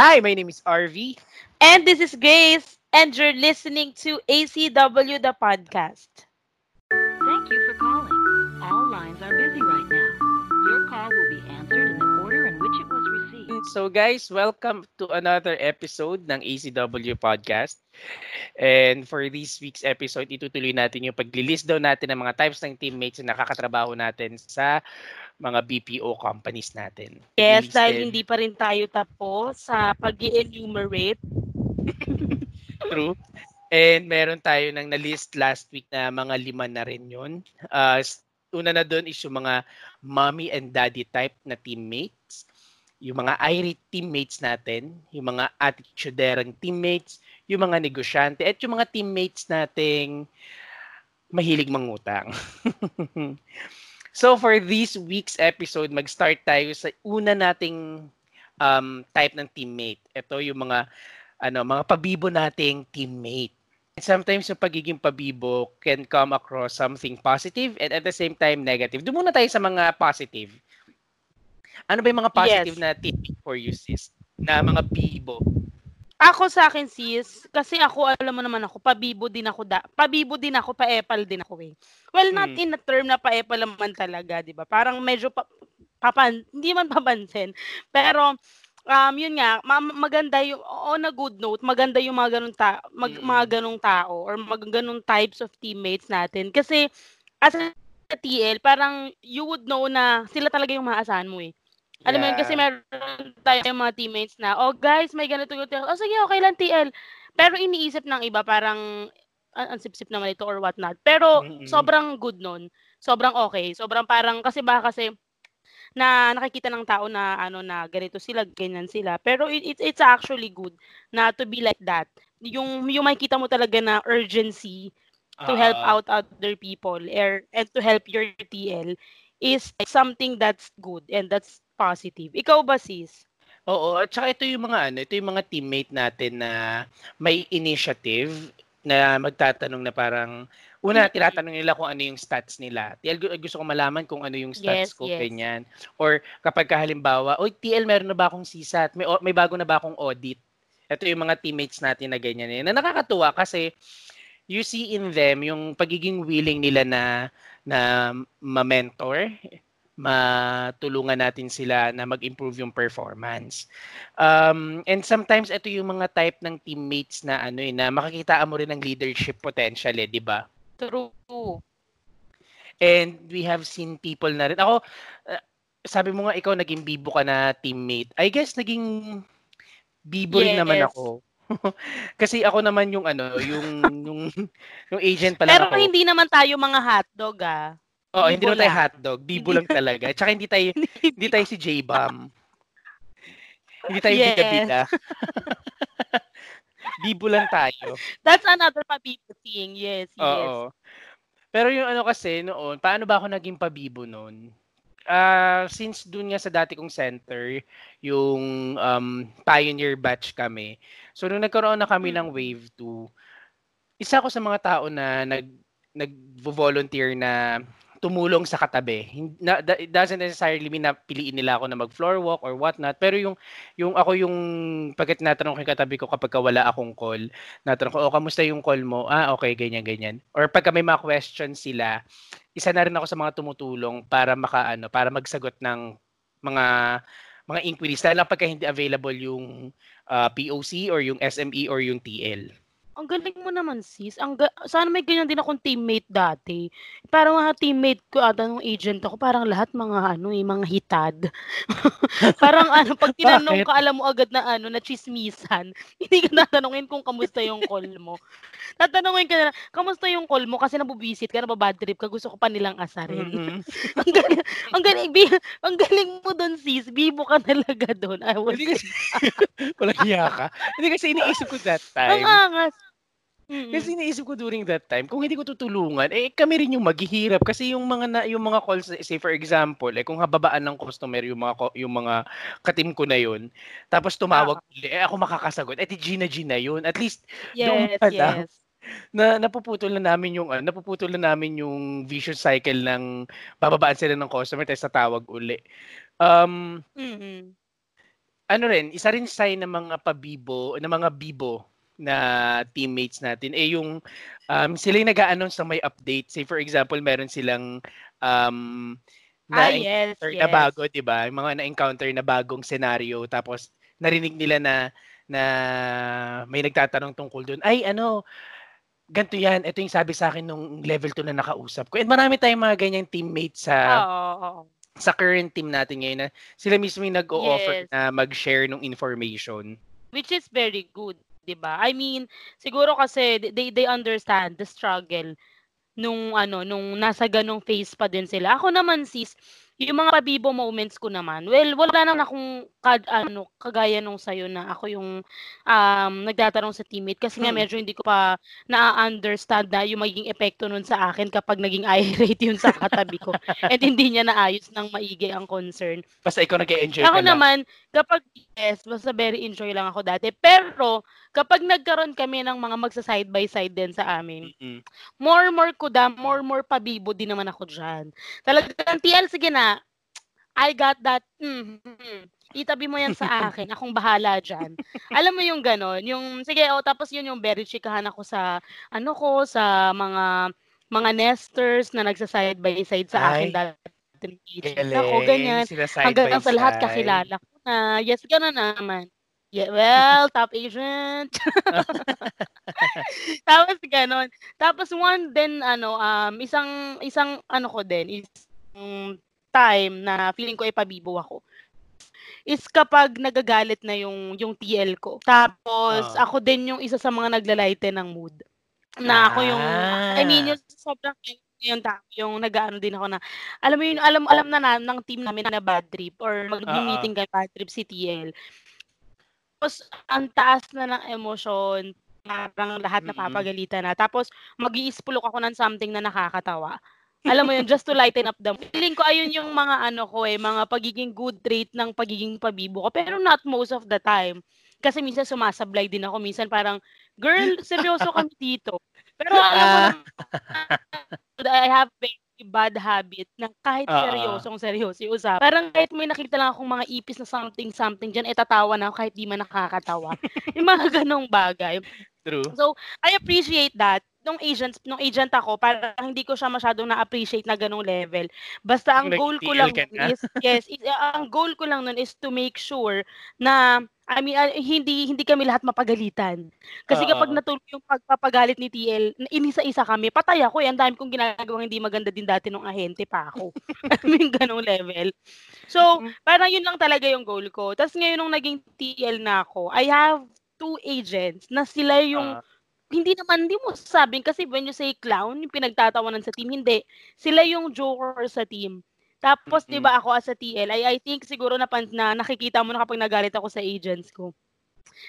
Hi, my name is Arvy. And this is Grace, and you're listening to ACW The Podcast. Thank you for calling. All lines are busy right now. Your call will be answered in the order in which it was received. So guys, welcome to another episode ng ACW Podcast. And for this week's episode, itutuloy natin yung pag-list daw natin ng mga types ng teammates na nakakatrabaho natin sa mga BPO companies natin. Yes, dahil hindi pa rin tayo tapos sa pag-enumerate. True. And meron tayo ng na-list last week na mga 5 na rin yun. Una na doon is yung mga mommy and daddy type na teammates, yung mga irate teammates natin, yung mga attituderang teammates, yung mga negosyante, at yung mga teammates nating mahilig mangutang. So for this week's episode, mag-start tayo sa una nating type ng teammate. Ito yung mga pabibo nating teammate. And sometimes yung pagiging pabibo can come across something positive and at the same time negative. Doon muna tayo sa mga positive. Ano ba yung mga positive na teammate for you, sis? Na mga bibo? Ako sa akin, sis, kasi ako, alam mo naman ako, pabibo din ako, paepal din ako eh. Well, not in a term na paepal naman talaga, di ba? Parang medyo hindi man pabansin. Pero, yun nga, maganda yung, on a good note, maganda yung mga ganong tao or ganong types of teammates natin. Kasi, as a TL, parang you would know na sila talaga yung maaasahan mo eh. Alam mo yun, kasi meron tayong mga teammates na, oh guys, may ganito. Oh sige, okay lang TL. Pero iniisip ng iba, parang ansip-sip naman ito or what not. Pero sobrang good nun. Sobrang okay. Sobrang parang, kasi na nakikita ng tao na na ganito sila, ganyan sila. Pero it's actually good na to be like that. Yung makikita mo talaga na urgency to help out other people and to help your TL is something that's good and that's positive. Ikaw ba, sis? Oo, at saka ito yung mga teammate natin na may initiative na magtatanong na parang una tinatanong nila kung ano yung stats nila. TL, gusto ko malaman kung ano yung stats ko ganyan. Or kapag halimbawa, oy TL, meron na ba akong CSAT? May bago na ba akong audit? Ito yung mga teammates natin na ganyan na nakakatuwa kasi you see in them yung pagiging willing nila na ma-mentor, matulungan natin sila na mag-improve yung performance. And sometimes ito yung mga type ng teammates na na makikitaan mo rin ng leadership potential eh, di ba? True. And we have seen people na rin. Ako, sabi mo nga ikaw naging bibo ka na teammate. I guess naging bibo rin naman ako. Kasi ako naman yung agent pala ako. Pero hindi naman tayo mga hotdog ah. Oh, hindi naman tayo hotdog. Bibo lang talaga. Tsaka hindi tayo si J-Bomb. Hindi tayo bida-bida. Bibo lang tayo. That's another pabibo thing. Yes, oo. Yes. Pero yung kasi noon, paano ba ako naging pabibo noon? Since dun nga sa dati kong center, yung pioneer batch kami. So, nung nagkaroon na kami ng Wave 2, isa ako sa mga tao na nag-volunteer na tumulong sa katabi. It doesn't necessarily mean na piliin nila ako na mag-floor walk or whatnot. Pero yung ako yung pagkat natanong ko yung katabi ko kapag wala akong call, natanong ko, oh, kamusta yung call mo? Ah, okay, ganyan. Or pagka may mga question sila, isa na rin ako sa mga tumutulong para para magsagot ng mga inquiries. Lalo pagka hindi available yung POC or yung SME or yung TL. Ang galing mo naman, sis. Sana may ganyan din akong teammate dati. Parang mga teammate ko ata nung agent ako, parang lahat mga hitad. Parang pag tinanong ka, alam mo agad na chismisan. Hindi ka tatanungin kung kamusta yung call mo. Tatanungin ka na, kamusta yung call mo? Kasi nabubisit ka, nababad trip ka, gusto ko pa nilang asarin. Mm-hmm. Ang galing mo doon, sis. Bibo ka talaga doon. Walang hiya ka. Hindi kasi iniisip ko that time. Ang angas. Kasi naisip ko during that time, kung hindi ko tutulungan, kami rin yung maghihirap kasi yung mga calls, say for example, kung hababaan ng customer yung mga ka-team ko na yun, tapos tumawag ulit, ako makakasagot. Di Gina yun. At least doon pa lang. Napuputol na namin yung vicious cycle ng bababaan sila ng customer tapos tatawag uli. ano rin, isa rin sign ng mga pabibo, ng mga bibo na teammates natin eh yung sila yung nag-a-announce ng may update. Say for example, meron silang na-encounter na bago, diba? Yung mga na-encounter na bagong scenario, tapos narinig nila na may nagtatanong tungkol doon. Ay, ano, ganito yan. Ito yung sabi sa akin nung level 2 na nakausap ko. And marami tayong mga ganyang teammates sa current team natin ngayon na sila mismo yung nag-o-offer na mag-share ng information. Which is very good. Diba? I mean, siguro kasi they understand the struggle nung nasa ganong phase pa din sila. Ako naman sis, yung mga pabibo moments ko naman, well, wala naman akong kagaya nung sayo na ako yung nagtatanong sa teammate kasi nga medyo hindi ko pa na-understand na yung magiging epekto nun sa akin kapag naging irate yun sa katabi ko. At hindi niya naayos ng maigi ang concern. Basta ikaw nag-enjoy ako na. Naman, kapag yes, basta very enjoy lang ako dati. Pero, kapag nagkaroon kami ng mga magsa-side by side din sa amin, more pabibo din naman ako dyan. Talagang TL, sige na, I got that, itabi mo yan sa akin, akong bahala dyan. Alam mo yung ganon, yung, sige, tapos yun yung very chikahan ako sa, sa mga nesters na nagsa-side by side sa akin dati. Ako, ganyan, hanggang sa lahat kakilala ko na, yes, ganon naman. Yeah, well, top agent. Tapos ganon. Tapos one then isang time na feeling ko ay pabibo ako is kapag nagagalit na yung TL ko. Tapos ako din yung isa sa mga naglalighten ng mood. Na ako yung yung sobrang yung nag-aano din ako na alam na ng team namin na bad trip or mag-meeting kay bad trip si TL. Tapos, ang taas na ng emosyon, parang lahat napapagalitan na. Tapos, mag-iispulok ako ng something na nakakatawa. Alam mo yun, just to lighten up the mood. Feeling ko, ayun yung mga mga pagiging good trait ng pagiging pabibo ko. Pero not most of the time. Kasi minsan sumasablay din ako. Minsan parang, girl, seryoso kami dito. Pero alam mo na, I have bad habit na kahit seryosong usap. Parang kahit may nakita lang akong mga ipis na something dyan, tatawa na ako kahit di man nakakatawa. Yung mga ganong bagay. True. So, I appreciate that. Nung agent ako, parang hindi ko siya masyadong na-appreciate na ganong level. Basta ang goal ko lang nun is to make sure na hindi kami lahat mapagalitan. Kasi kapag natuloy yung pagpapagalit ni TL, inisa-isa kami, patay ako. Ang dami kong ginagawang hindi maganda din dati nung ahente pa ako. Ganong level. So, parang yun lang talaga yung goal ko. Tapos ngayon nung naging TL na ako, I have two agents na sila yung hindi mo sabing kasi when you say clown, yung pinagtatawanan sa team, hindi. Sila yung joker sa team. Tapos, di ba ako as a TL, I think siguro na nakikita mo na kapag nagalit ako sa agents ko.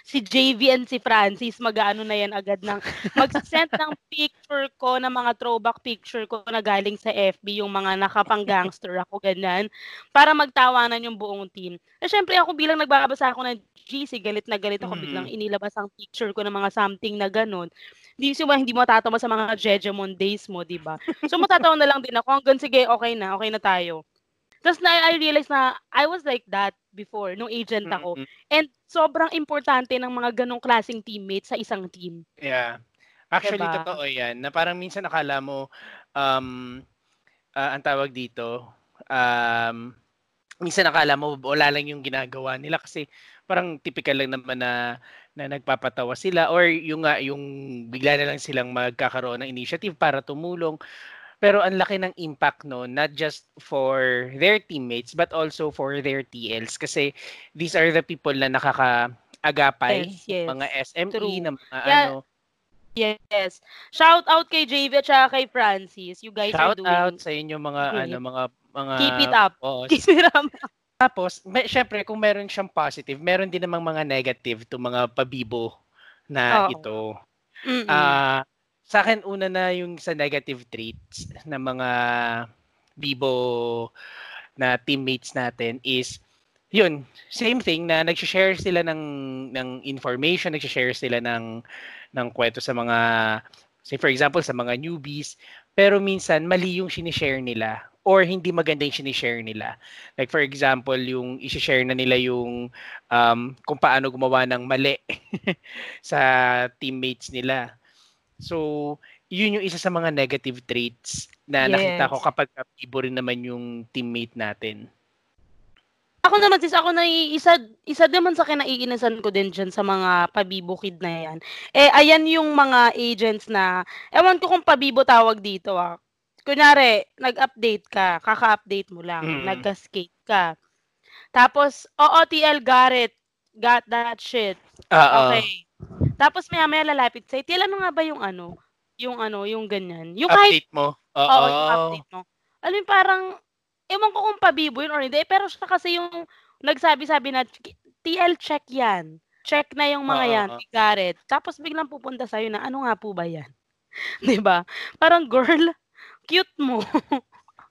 Si JV and si Francis, mag-aano na yan agad ng mag-send ng picture ko, ng mga throwback picture ko na galing sa FB, yung mga nakapang-gangster ako, ganyan, para magtawanan yung buong team. At syempre ako bilang nagbabasa ako ng GC, galit na galit ako, biglang inilabas ang picture ko ng mga something na ganun. Hindi mo matatawa sa mga Jejemon days mo, diba? So matatawa na lang din ako hanggang sige, okay na tayo. Tapos na I realized na I was like that before, nung agent ako. And sobrang importante ng mga ganong klaseng teammates sa isang team. Yeah. Actually, diba? Totoo yan. Na parang minsan akala mo, ang tawag dito, minsan akala mo, wala lang yung ginagawa nila kasi parang typical lang naman na nagpapatawa sila or yung bigla na lang silang magkakaroon ng initiative para tumulong. Pero ang laki ng impact no, not just for their teammates but also for their TLs kasi these are the people na nakakaagapay, yes. Mga SME na mga Yes. Shout out kay JV at kay Francis. You guys shout are doing shout out sa inyo mga mga keep it up. Oh, keep it up. Tapos, syempre kung meron siyang positive, meron din namang mga negative to mga pabibo na ito. Sa akin, una na yung sa negative traits ng mga bibo na teammates natin is, yun, same thing na nag-share sila ng information, nag-share sila ng kwento sa mga, say for example, sa mga newbies, pero minsan mali yung sinishare nila or hindi maganda yung sinishare nila. Like for example, yung isishare na nila yung kung paano gumawa ng mali sa teammates nila. So, yun yung isa sa mga negative traits na nakita ko kapag ibo rin naman yung teammate natin. Ako naman, sis, ako na isa naman sa kinaiinisan ko din dyan sa mga pabibukid na yan. Eh, ayan yung mga agents na, ewan ko kung pabibo tawag dito, ah. Kunyari, nag-update ka, kaka-update mo lang, nagka-skate ka. Tapos, OOTL got it, got that shit. Okay. Tapos maya-maya lalapit sa'yo, tila mo nga ba yung ganyan? Yung update kahit, mo? Oo, yung update mo. Alam mo, parang, ewan ko kung pabibo yun or hindi, pero siya kasi yung nagsabi-sabi na, TL check yan. Check na yung mga yan, Garrett. Tapos biglang pupunta sa'yo na, ano nga po ba yan? Diba? Parang, girl, cute mo.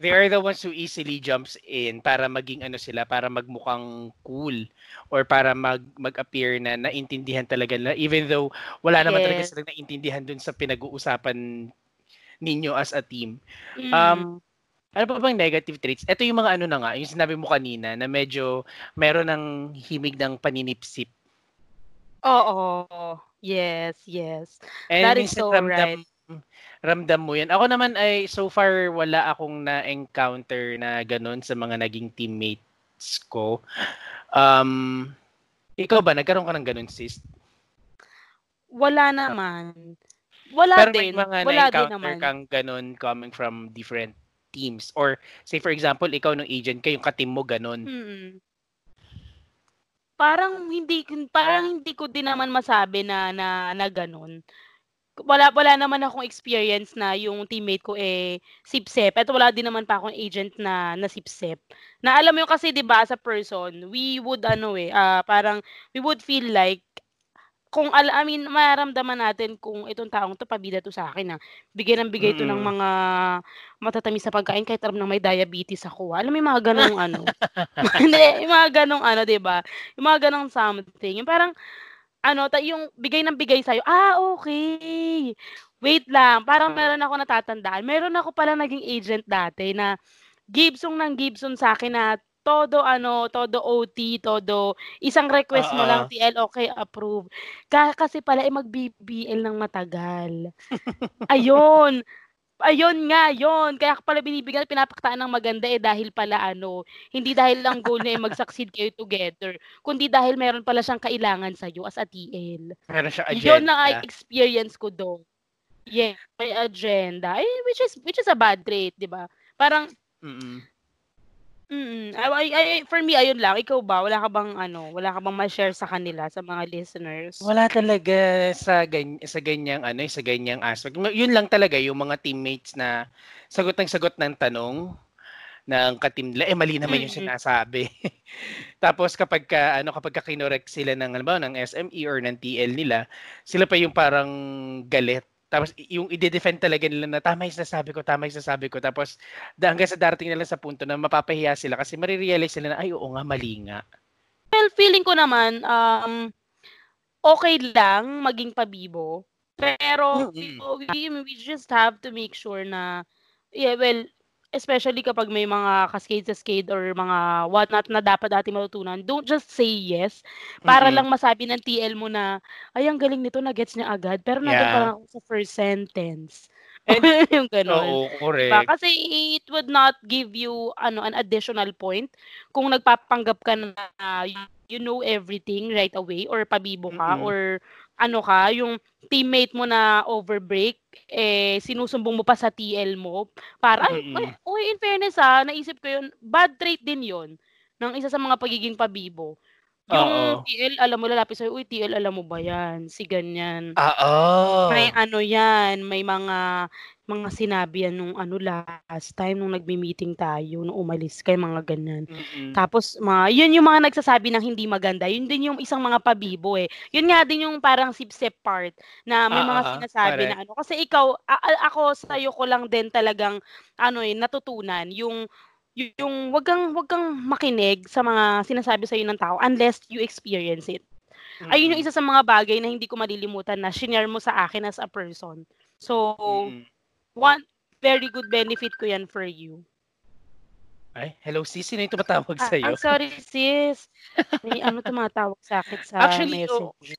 They are the ones who easily jumps in para maging ano sila, para magmukhang cool or para mag-appear na naintindihan talaga na even though wala naman talaga silang naintindihan dun sa pinag-uusapan ninyo as a team. Ano pa bang negative traits? Ito yung mga ano na nga, yung sinabi mo kanina na medyo meron ng himig ng paninipsip. Oo. Yes. And that is so right. Ramdam mo yan. Ako naman ay so far wala akong na-encounter na ganun sa mga naging teammates ko. Ikaw ba? Nagkaroon ka ng ganun, sis? Wala naman. Pero din. Pero may mga na-encounter kang ganun coming from different teams or say for example ikaw ng agent ka yung ka-team mo ganun. Parang hindi ko din naman masabi na ganun. Wala naman akong experience na yung teammate ko sipsep. At wala din naman pa akong agent na sipsep. Na alam mo kasi 'di ba sa person, we would feel like kung maramdaman natin kung itong taong to pabida to sa akin, bigay to ng mga matatamis na pagkain kahit alam na may diabetes ako. Alam mo yung mga ganong diba? Yung mga ganong something. Yung parang, yung bigay ng bigay sa'yo, okay, wait lang, parang meron ako natatandaan. Meron ako pala naging agent dati na Gibson sa akin na todo OT, todo, isang request mo lang, TL, okay, approve. Kasi pala, mag-BBL ng matagal. Ayun. Kaya pala binibigyan, pinapaktaan ng maganda, dahil pala, hindi dahil lang goal na mag-succeed kayo together, kundi dahil meron pala siyang kailangan sa'yo as a TL. Meron siyang agenda. Yun lang ay experience ko doon. Yeah, may agenda. Ay, which is a bad trait, di ba? Parang, for me, ayun lang. Ikaw ba? Wala ka bang ma-share sa kanila, sa mga listeners? Wala talaga sa ganyang aspect. Yun lang talaga yung mga teammates na sagot ng tanong ng ka-team nila. Mali naman yung sinasabi. Tapos kapag kinorek sila ng, halimbawa, ng SME or ng TL nila, sila pa yung parang galit. Tapos yung i-defend talaga nila na tama yung sinasabi ko. Tapos hanggang sa darating nila sa punto na mapapahiya sila kasi marirealize sila na ay oo nga, mali nga. Well, feeling ko naman okay lang maging pabibo. Pero we just have to make sure na especially kapag may mga cascade or mga whatnot na dapat ating matutunan, don't just say yes para lang masabi ng TL mo na ay, ang galing nito, na-gets niya agad. Pero nandun parang ako sa first sentence. Yung ganun. Oo, correct. Diba? Kasi it would not give you an additional point kung nagpapanggap ka na you know everything right away or pabibo ka or yung teammate mo na overbreak, sinusumbong mo pa sa TL mo. Para, in fairness naisip ko yun, bad trait din yun ng isa sa mga pagiging pabibo. Yung TL, alam mo, lalapit sa'yo, uy, TL, alam mo ba yan? Si ganyan. May yan, may mga sinabi yan nung last time nung nagme-meeting tayo, nung umalis kay mga ganyan. Tapos, yun yung mga nagsasabi ng hindi maganda. Yun din yung isang mga pabibo Yun nga din yung parang sip-sip part na may mga sinasabi na Kasi ikaw, ako sa'yo ko lang din talagang natutunan yung wag kang makinig sa mga sinasabi sa iyo ng tao unless you experience it. Ayun yung isa sa mga bagay na hindi ko malilimutan na shinare mo sa akin as a person. So, one very good benefit ko yan for you. Ay, hello sis, sino yung tumatawag sa'yo? I'm sorry sis. May ano tumatawag sa akin sa actually, message.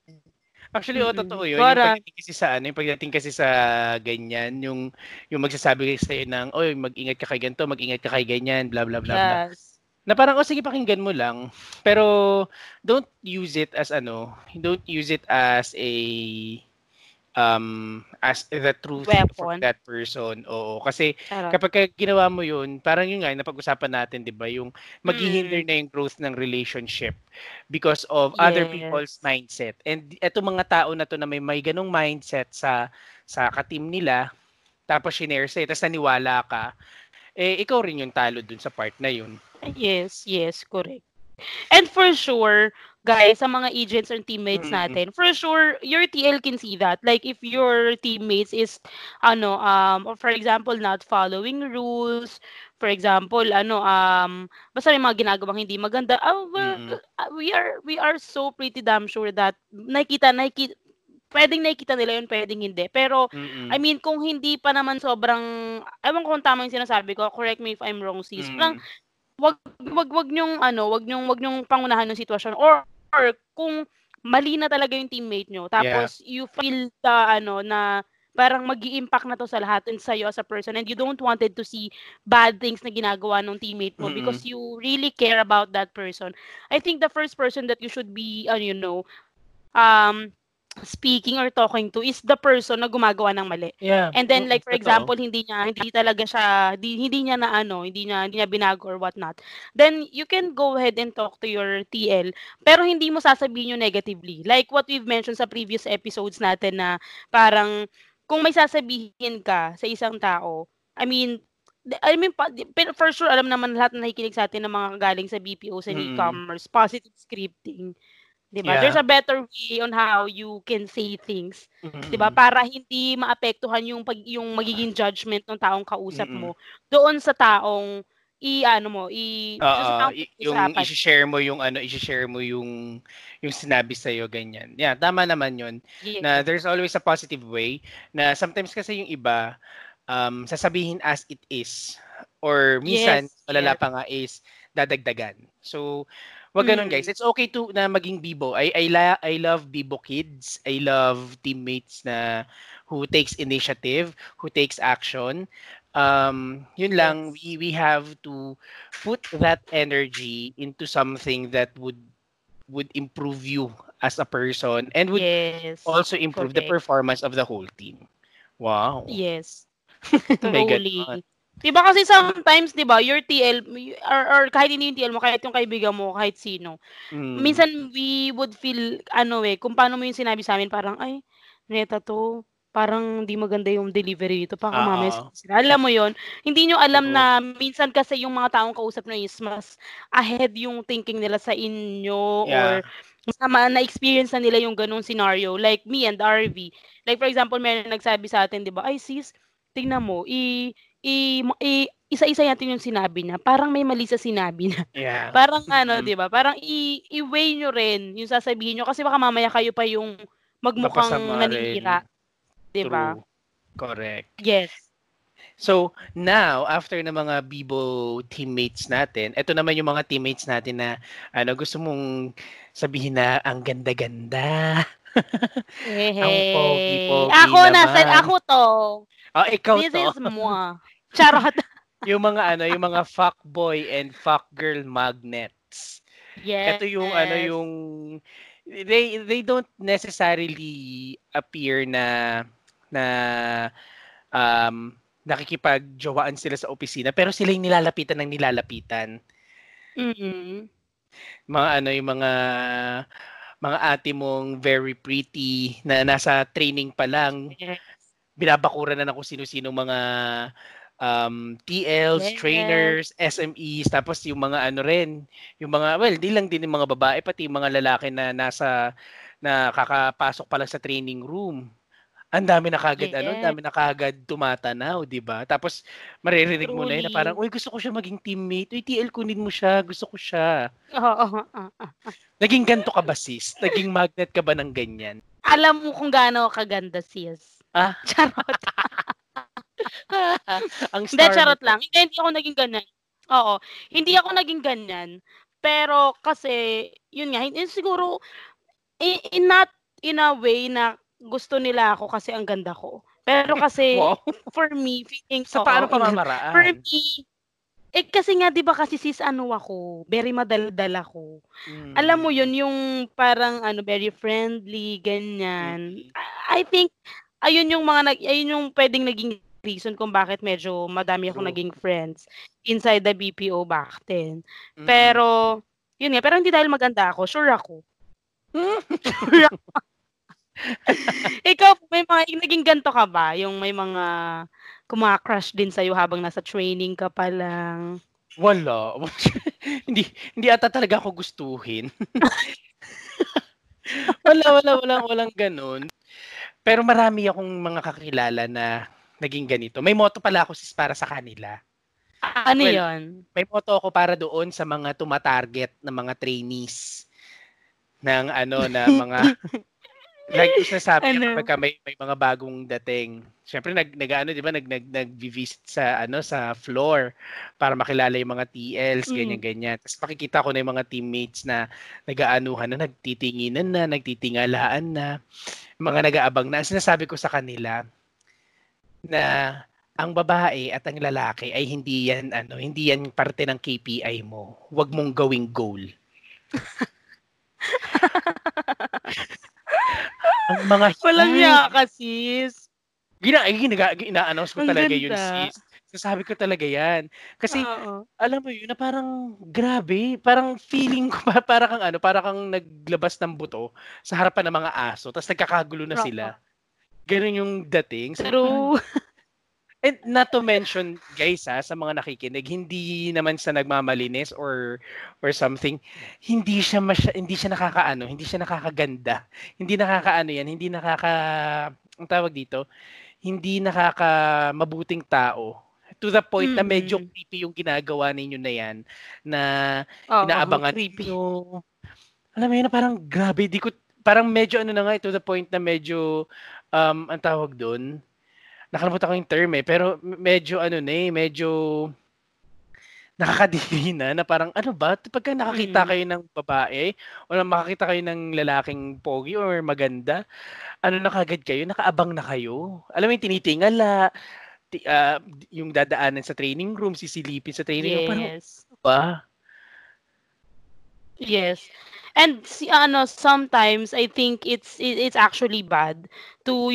Actually, totoo yun. Para. Yung pagdating kasi sa ano, yung pagdating kasi sa ganyan, yung magsasabi sa'yo ng, oy, mag-ingat ka kay ganito, mag-ingat ka kay ganyan, blah, blah, blah, blah. Yes. Na parang, oh, sige, pakinggan mo lang. Pero, don't use it as ano, don't use it as a, as the truth for that person. Oo, kasi kapag ginawa mo yun, parang yun nga, napag-usapan natin, di ba, yung maghihinder na yung growth ng relationship. Because of other people's mindset. And eto mga tao na to na may ganong mindset sa ka-team nila, tapos shinare sa'yo, tapos naniwala ka, eh, ikaw rin yung talo dun sa part na yun. Yes, correct. And for sure, guys, sa mga agents and teammates natin, for sure, your TL can see that. Like, if your teammates is, or for example, not following rules, for example, basta may mga ginagawang hindi maganda. We are so pretty damn sure that nakita, pwedeng nakita nila yun, pwedeng hindi. Pero, I mean, kung hindi pa naman sobrang, ewan ko kung tama yung sinasabi ko, correct me if I'm wrong, sis. Parang, wag nyong pangunahan ng sitwasyon or kung mali na talaga yung teammate nyo, tapos you feel na parang magi-impact na to sa lahat and sa'yo as a person, and you don't wanted to see bad things na ginagawa ng teammate mo because you really care about that person. I think the first person that you should be, speaking or talking to is the person na gumagawa ng mali. Yeah. And then, like, for example, hindi niya binago or whatnot. Then, you can go ahead and talk to your TL, pero hindi mo sasabihin yun negatively. Like what we've mentioned sa previous episodes natin na parang, kung may sasabihin ka sa isang tao, I mean, pero for sure, alam naman lahat na nakikinig sa atin ng mga galing sa BPOs and e-commerce, positive scripting. Diba? Yeah. There's a better way on how you can say things. Diba? Para hindi maapektuhan yung magiging judgment ng taong kausap mo doon sa taong i-share mo yung sinabi sa iyo ganyan. Yeah, tama naman 'yun. Yeah. Na there's always a positive way na sometimes kasi yung iba sasabihin as it is or minsan malala pa nga is dadagdagan. So wag ganun, guys. It's okay to na maging bibo. I love bibo kids. I love teammates na who takes initiative, who takes action. Yun lang, we have to put that energy into something that would improve you as a person and would also improve the performance of the whole team. Wow. Yes. Totally. Diba kasi sometimes, diba, your TL, or kahit hindi yung TL mo, kahit yung kaibigan mo, kahit sino. Minsan, we would feel, kung paano mo yung sinabi sa amin, parang, ay, neta to, parang di maganda yung delivery nito, parang mamaya sila. Alam mo yon, hindi nyo alam na, minsan kasi yung mga taong kausap nyo is mas ahead yung thinking nila sa inyo, or na-experience na nila yung ganung scenario, like me and Arvy. Like, for example, meron nagsabi sa atin, diba, ay sis, tingnan mo, isa-isa natin yung sinabi niya. Parang may mali sa sinabi niya. Yeah. Parang diba? Parang i-weigh nyo rin yung sasabihin nyo kasi baka mamaya kayo pa yung magmukhang naninira. Diba? True. Correct. Yes. So, now, after na mga Bibo teammates natin, eto naman yung mga teammates natin na gusto mong sabihin na ang ganda-ganda. Ang pogi-pogi Ako to. Oh, ikaw to. This is moi. Charot. yung mga fuckboy and fuckgirl magnets. Yes. Ito yung they don't necessarily appear na nakikipagjowaan sila sa opisina pero sila yung nilalapitan. Mm-hmm. Yung mga ate mong very pretty na nasa training pa lang. Yes. Binabakuran na kung sino-sino mga TLs, trainers, SMEs, tapos yung mga di lang yung mga babae, pati yung mga lalaki na kakapasok pa lang sa training room. Ang dami na kagad, tumatanaw, di ba? Tapos, maririnig mo na yun na parang, uy, gusto ko siya maging teammate. Uy, TL, kunin mo siya. Gusto ko siya. Naging ganto ka ba, sis? Naging magnet ka ba ng ganyan? Alam mo kung gaano kaganda, sis. Ah? Charot. Hindi, charot lang. Hindi ako naging ganyan. Oo. Hindi ako naging ganyan. Pero kasi, yun nga, siguro, in not in a way na gusto nila ako kasi ang ganda ko. Pero kasi, wow. For me, feeling so. Paano pamamaraan? For me, kasi nga, di ba kasi sis, ano ako, very madaldal ako. Mm. Alam mo yun, yung parang, ano, very friendly, ganyan. I think, ayun yung pwedeng naging reason kung bakit medyo madami akong naging friends inside the BPO back then. Mm. Pero, yun nga, pero hindi dahil maganda ako, sure ako. Sure ako. Ikaw, may mga, naging ganto ka ba? Yung may mga, kuma-crush din sa'yo habang nasa training ka pa lang? Wala. hindi ata talaga ako gustuhin. walang ganun. Pero marami akong mga kakilala na naging ganito. May motto pala ako sis para sa kanila. Ano yun? May motto ako para doon sa mga tumatarget na mga trainees ng ano na mga... Like us na sabi kapag may mga bagong dating. Syempre nag-visit sa ano sa floor para makilala yung mga TLs, ganyan. Tapos makikita ko na yung mga teammates na nag-aanuhan na, nagtitinginan na, nagtitingalaan na, mga nag-aabang na. Sinasabi ko sa kanila na ang babae at ang lalaki ay hindi yan parte ng KPI mo. Huwag mong gawing goal. Ang mga walang yaka, sis. Gina-announce ko ang talaga ganda. Yun, sis. Sasabi ko talaga yan. Kasi, alam mo yun, na parang grabe. Parang feeling ko, parang kang naglabas ng buto sa harapan ng mga aso. Tapos nagkakagulo na sila. Ganun yung dating. Pero... And not to mention, guys, sa mga nakikinig, hindi naman sa nagmamalinis or something, hindi siya nakakaganda. Hindi nakakamabuting tao. To the point na medyo creepy yung ginagawa ninyo na yan, na inaabangan nyo. Alam mo yun, parang grabe, parang medyo to the point na medyo, nakalimutan ko yung term pero medyo nakakadiri na parang ano ba, pagka nakakita kayo ng babae o makakita kayo ng lalaking pogi or maganda, ano na kagad kayo, nakaabang na kayo. Alam mo yung tinitingala, yung dadaanan sa training room, sisilipin sa training room, parang ano ba? Yes. And sometimes I think it's actually bad to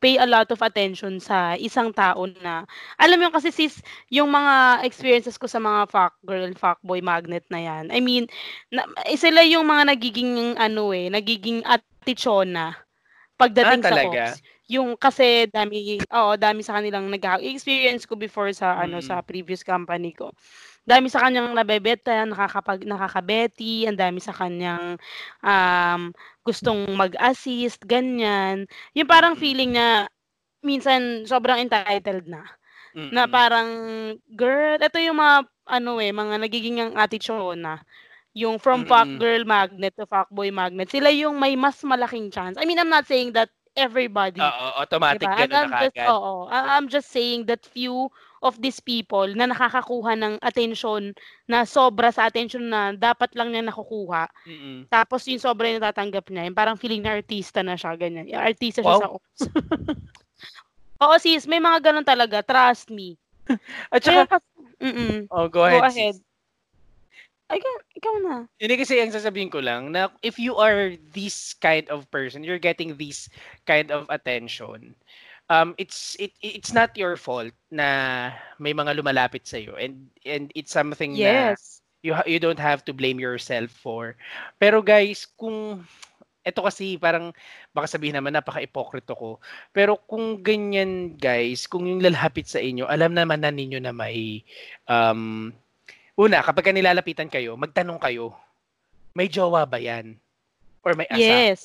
pay a lot of attention sa isang tao na alam mo kasi sis, yung mga experiences ko sa mga fuck girl, fuck boy magnet na yan. I mean, sila yung mga nagiging atichona pagdating sa box. Yung kasi dami sa kanilang nag-experience ko before sa sa previous company ko. Dami sa kanyang nabebeta, nakakabeti, ang dami sa kanyang gustong mag-assist, ganyan. Yung parang feeling na minsan sobrang entitled na. Mm-mm. Na parang girl, ito yung mga mga nagiging atichona. Yung from fuck girl magnet to fuck boy magnet. Sila yung may mas malaking chance. I mean, I'm not saying that everybody. Automatic diba? Ganun na kagad. I'm just saying that few of these people na nakakakuha ng attention na sobra sa attention na dapat lang niya nakukuha. Mm-mm. Tapos yung sobra yung natatanggap niya, yung parang feeling na artista na siya, ganyan. Artista siya sa ops. Oo sis, may mga ganun talaga. Trust me. At saka, go ahead. Ikaw na. Hindi kasi ang sasabihin ko lang na if you are this kind of person, you're getting this kind of attention. It's not your fault na may mga lumalapit sa iyo and it's something na you don't have to blame yourself for. Pero guys, kung ito kasi parang baka sabihin naman napaka-ipokrito ko. Pero kung ganyan guys, kung yung lalapit sa inyo, alam naman na ninyo na may una, kapag nilalapitan kayo, magtanong kayo, may jowa ba yan? Or may asa? Yes.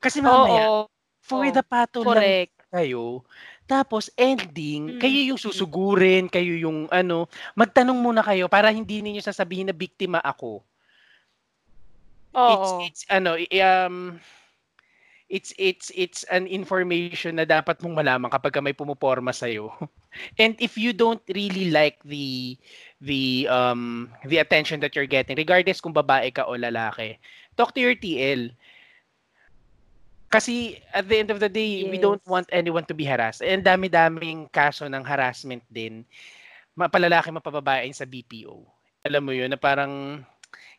Kasi mamaya, for the pato lang kayo, tapos ending, kayo yung susugurin, kayo yung magtanong muna kayo para hindi ninyo sasabihin na biktima ako. It's it's an information na dapat mong malaman kapag may pumuporma sa iyo. And if you don't really like the attention that you're getting, regardless kung babae ka o lalaki, talk to your TL. Kasi at the end of the day, we don't want anyone to be harassed. And dami-daming kaso ng harassment din, mapalalaki, mapababae sa BPO. Alam mo yun, na parang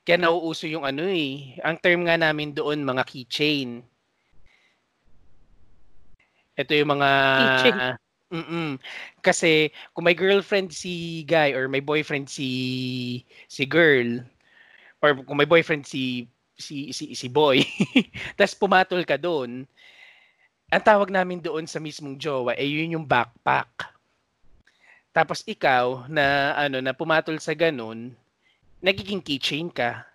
kaya nauuso yung ano eh. Ang term nga namin doon, mga keychain. Ito yung mga... Keychain. Kasi kung may girlfriend si guy or may boyfriend si girl, or kung may boyfriend si boy, tapos pumatol ka doon, ang tawag namin doon sa mismong jowa, eh yun yung backpack. Tapos ikaw na pumatol sa ganun, nagiging keychain ka,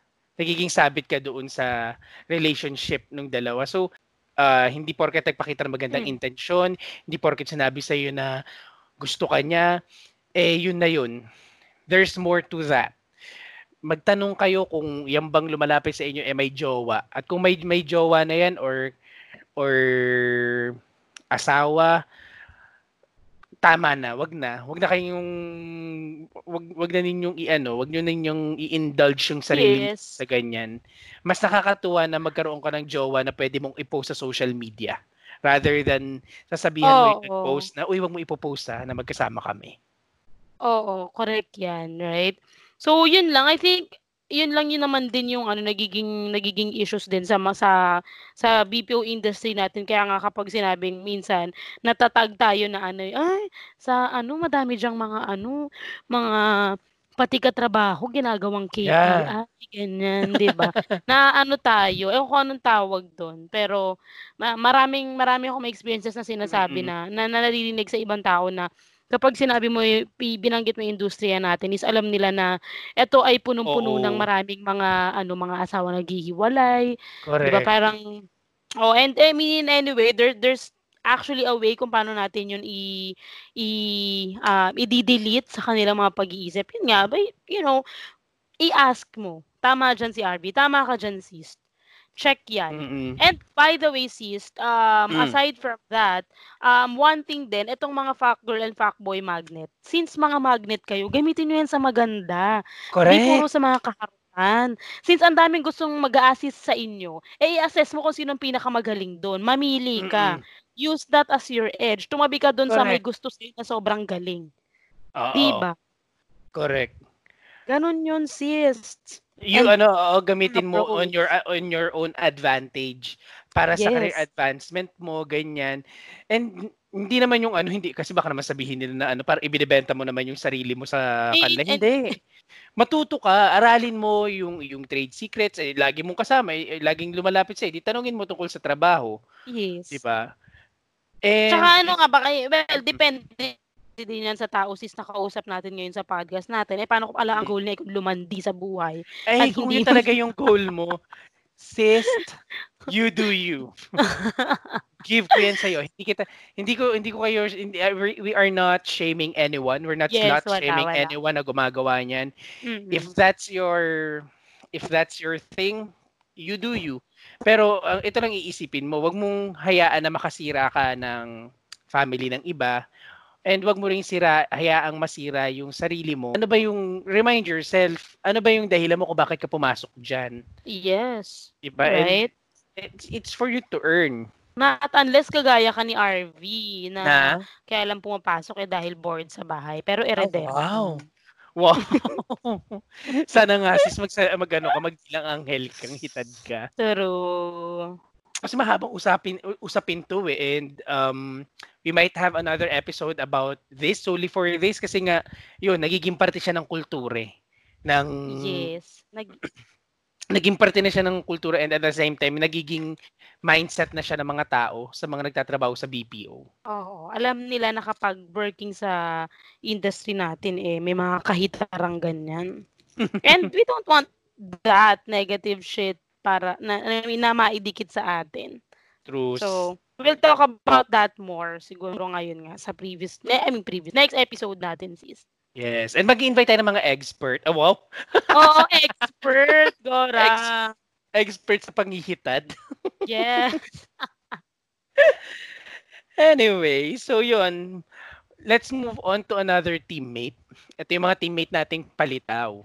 nagiging sabit ka doon sa relationship ng dalawa. So, hindi porket nagpakita ng magandang intensyon, hindi porket sinabi sa iyo na gusto ka niya, eh yun na yun. There's more to that. Magtanong kayo kung yan bang lumalapit sa inyo eh may jowa. At kung may jowa na yan or asawa, tama na, wag na ninyong i-indulge yung sarili sa ganyan. Mas nakakatuwa na magkaroon ka ng jowa na pwede mong i-post sa social media rather than sasabihan mo i-post na, uy, wag mo i-post na magkasama kami. Oo, correct yan, right? So, yun lang. I think, yun lang yun naman din yung nagiging issues din sa BPO industry natin. Kaya nga kapag sinabing minsan, natatag tayo na madami dyang mga pati-katrabaho, ginagawang KPI, ganyan, di ba? Na ewan ko anong tawag doon. Pero, marami akong experiences na sinasabi na naririnig sa ibang tao na kapag sinabi mo, binanggit mo yung industriya natin, is alam nila na ito ay punong-puno ng maraming mga asawa naghihiwalay. Correct. Diba? Parang, and I mean, anyway, there's actually a way kung paano natin yun i-delete sa kanilang mga pag-iisip. Yun nga, but, i-ask mo. Tama dyan si Arvy. Tama ka dyan, sis. Check yan. Mm-mm. And by the way, sis, aside from that, one thing din, itong mga fuckgirl and fuckboy magnet, since mga magnet kayo, gamitin nyo yan sa maganda. Correct. Hindi puro sa mga kaharutan. Since ang daming gustong mag-a-assist sa inyo, i-assess mo kung sino ang pinakamagaling doon. Mamili ka. Use that as your edge. Tumabi ka doon sa may gusto sa'yo na sobrang galing. Oo. Diba? Correct. Ganon yun, sis. Gamitin mo on your own advantage para sa career advancement mo, ganyan. And hindi naman yung hindi kasi baka naman sabihin nila na para ibinebenta mo naman yung sarili mo sa kanila. Hindi. Matuto ka, aralin mo yung trade secrets, lagi mong kasama, laging lumalapit sa iyo, tanungin mo tungkol sa trabaho. Yes. Di ba? And saka depende din yan sa tao, sis, na kausap natin ngayon sa podcast natin. Paano kung ang goal niya ay lumandi sa buhay? Kung yun talaga yung goal mo, sis, you do you. Give ko yan sa'yo. We are not shaming anyone. We're not shaming anyone na gumagawa niyan. Mm-hmm. If that's your thing, you do you. Pero, ito lang iisipin mo, wag mong hayaan na makasira ka ng family ng iba. And wag mo ring hayaang masira yung sarili mo. Ano ba yung, remind yourself, ano ba yung dahilan mo kung bakit ka pumasok dyan? Yes. Diba? Right? It's for you to earn. At unless kagaya ka ni RV na kaya lang pumapasok dahil bored sa bahay. Pero eredero. Wow. Sana nga sis magdilang anghel kang hitad ka. True. Kasi mahabang usapin to and we might have another episode about this solely for this kasi nga yun nagiging parte siya ng kultura naging parte na siya ng kultura and at the same time nagiging mindset na siya ng mga tao sa mga nagtatrabaho sa BPO. Oo, alam nila na kapag working sa industry natin may mga kahitarang ganyan. And we don't want that negative shit para na maidikit sa atin. True. So, we'll talk about that more siguro ngayon nga sa previous next episode natin, sis. Yes. And mag-i-invite tayo ng mga expert. Oh, wow. Oo, expert. Gora. Expert sa panghihitad. Yes. Anyway, so yun. Let's move on to another teammate. Ito yung mga teammate nating palitaw.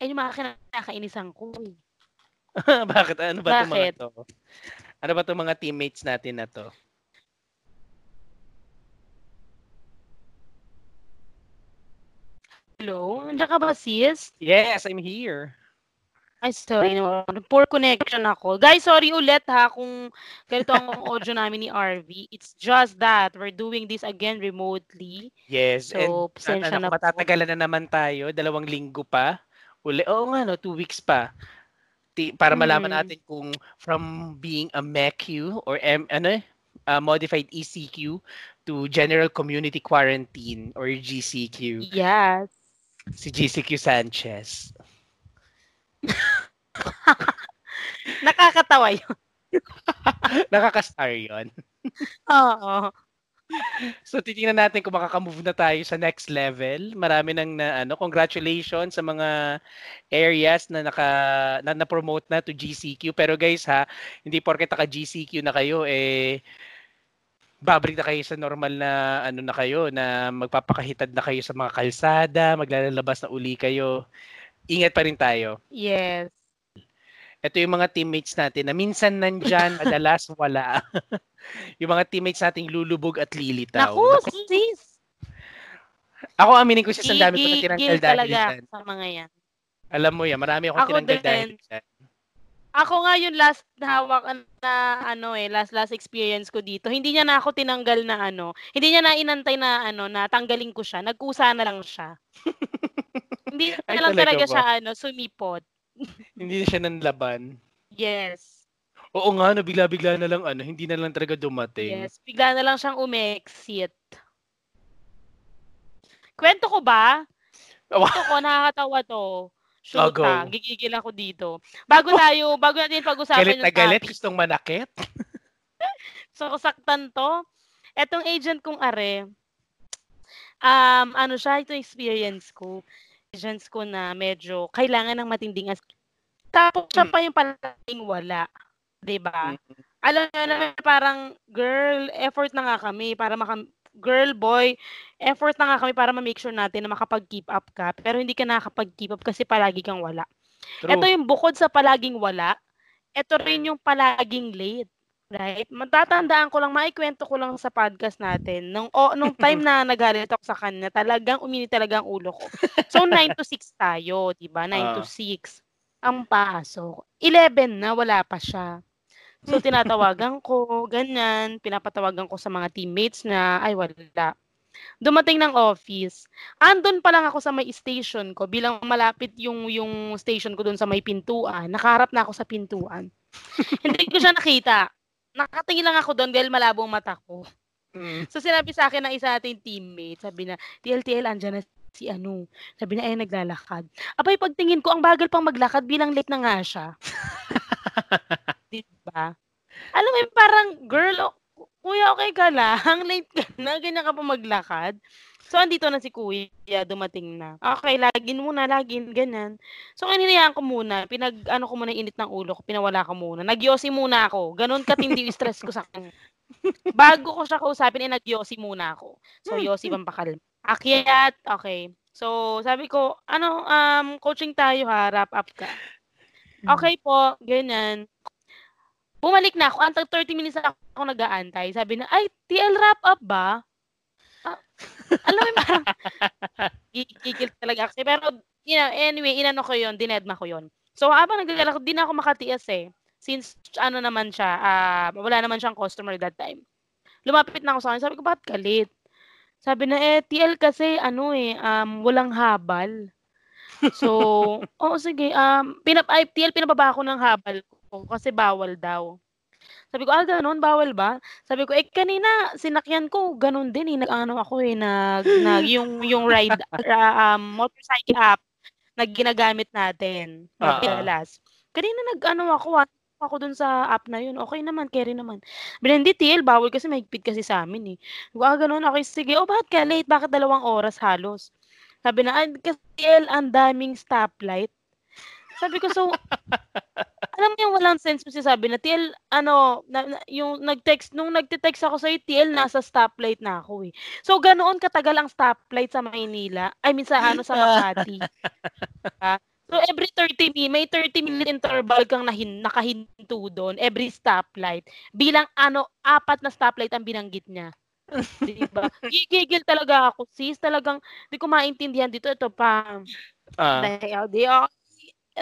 Ay, yung mga kinakainisan ko. Bakit? Ano ba itong mga to? Ano ba itong mga teammates natin na to? Hello? Nandiyan ka ba, sis? Yes, I'm here. Ay, sorry. Poor connection ako. Guys, sorry ulit ha kung ganito ang audio namin ni Arvy. It's just that we're doing this again remotely. Yes. So, pasensya na po. Matatagalan na naman tayo. 2 linggo pa. Uli, oo nga, no? 2 weeks pa. Para malaman natin kung from being a MECU or modified ECQ to general community quarantine or GCQ. Yes. Si GCQ Sanchez. Nakakatawa yun. Nakakastar yun. Oo. So titingnan natin kung makakamove na tayo sa next level. Marami nang congratulations sa mga areas na na-promote na to GCQ. Pero guys ha, hindi porket naka-GCQ na kayo eh babalik na kayo sa normal na na kayo na magpapakahitad na kayo sa mga kalsada, maglalabas na uli kayo. Ingat pa rin tayo. Yes. Ito yung mga teammates natin na minsan nandyan, madalas wala. Yung mga teammates nating lulubog at lilitaw. Naku, sis! Ako aminin ko siya, ang dami ko na tinanggal dahil dyan. Sa mga yan. Alam mo yan, marami akong tinanggal dahil dyan. Ako nga yung last hawak na last experience ko dito. Hindi niya na ako tinanggal na Hindi niya na inantay na na tanggalin ko siya. Nagkusa na lang siya. Hindi na lang talaga siya sumipot. Hindi na siya nanlaban. Yes. Oo nga, bigla-bigla na lang hindi na lang talaga dumating. Yes, bigla na lang siyang umexit. Kwento ko ba? Kwento ko, nakakatawa to. Shoota, gigigil ako dito. Bago natin pag-usapan yung topic. Galit na galit, gustong manakit. So, saktan to. Etong agent kong are, ito experience ko. Agents ko na medyo kailangan ng matinding tapos siya pa yung palating wala. 'Di ba? Alam niyo na parang girl, effort na nga kami para girl, boy, effort na nga kami para ma-make sure natin na makapag-keep up ka. Pero hindi ka nakakapag-keep up kasi palagi kang wala. True. Ito yung bukod sa palaging wala, ito rin yung palaging late. Right? Matatandaan ko lang, maikwento ko lang sa podcast natin. Nung time na nagalit ako sa kanya, talagang uminit talaga ang ulo ko. So, 9 to 6 tayo, diba? 9 to 6. Ang pasok. 11 na, wala pa siya. So, tinatawagan ko, ganyan. Pinapatawagan ko sa mga teammates na, ay, wala. Dumating ng office. Andun pa lang ako sa may station ko. Bilang malapit yung station ko dun sa may pintuan. Nakaharap na ako sa pintuan. Hindi ko siya nakita. Nakatingin lang ako doon dahil malabo ang mata ko. So, sinabi sa akin ng isa ating teammate, sabi na, TL, andyan na si Sabi na, ay, naglalakad. Abay, pagtingin ko, ang bagal pang maglakad bilang late na nga siya. Diba? Alam mo, parang, girl, kuya, okay ka lang. Late ka na, ganyan ka pa maglakad. So, andito na si kuya, dumating na. Okay, lagin, ganyan. So, kaninayaan ko muna, ko muna init ng ulo ko, pinawala ko muna. Nagyosi muna ako. Ganun katindi yung stress ko sa kanya. Bago ko siya kausapin, nagyosi muna ako. So, yosi pampakalma. Akyat, okay. So, sabi ko, coaching tayo ha, wrap up ka. Okay po, ganyan. Bumalik na ako, 30 minutes ako nag-aantay. Sabi na, ay, TL wrap up ba? Alam mo, parang gigil talaga kasi. Pero, anyway, ko yun, dinedma ko yun. So, habang naglalakad, din ako makatiis eh. Since, naman siya, wala naman siyang customer that time. Lumapit na ako sa kanya. Sabi ko, bakit ka late? Sabi na, TL kasi, walang habal. So, sige. TL, pinababa ko ng habal ko kasi bawal daw. Sabi ko, ganun, bawal ba? Sabi ko, kanina, sinakyan ko, ganun din, yung ride, motorcycle app, na ginagamit natin, madalas. Kanina, ako dun sa app na yun, okay naman, carry naman. Hindi, TL, bawal kasi, mahigpit kasi sa amin, eh. Ganun, okay, sige, bakit ka late? Bakit 2 oras halos? Sabi na, kasi TL, ang daming stoplight. Sabi ko, so, alam mo yung walang sense mo siya sabi na, TL, ano, yung nag-text, nung nag-text ako sa'yo, TL, nasa stoplight na ako eh. So, ganoon katagal ang stoplight sa Maynila. I mean, sa ano, sa Makati. So, every 30 minutes, may 30-minute interval kang nakahinto doon, every stoplight. Bilang, ano, 4 na stoplight ang binanggit niya. Diba? Gigigil talaga ako, sis. Talagang, di ko maintindihan dito. Ito pa.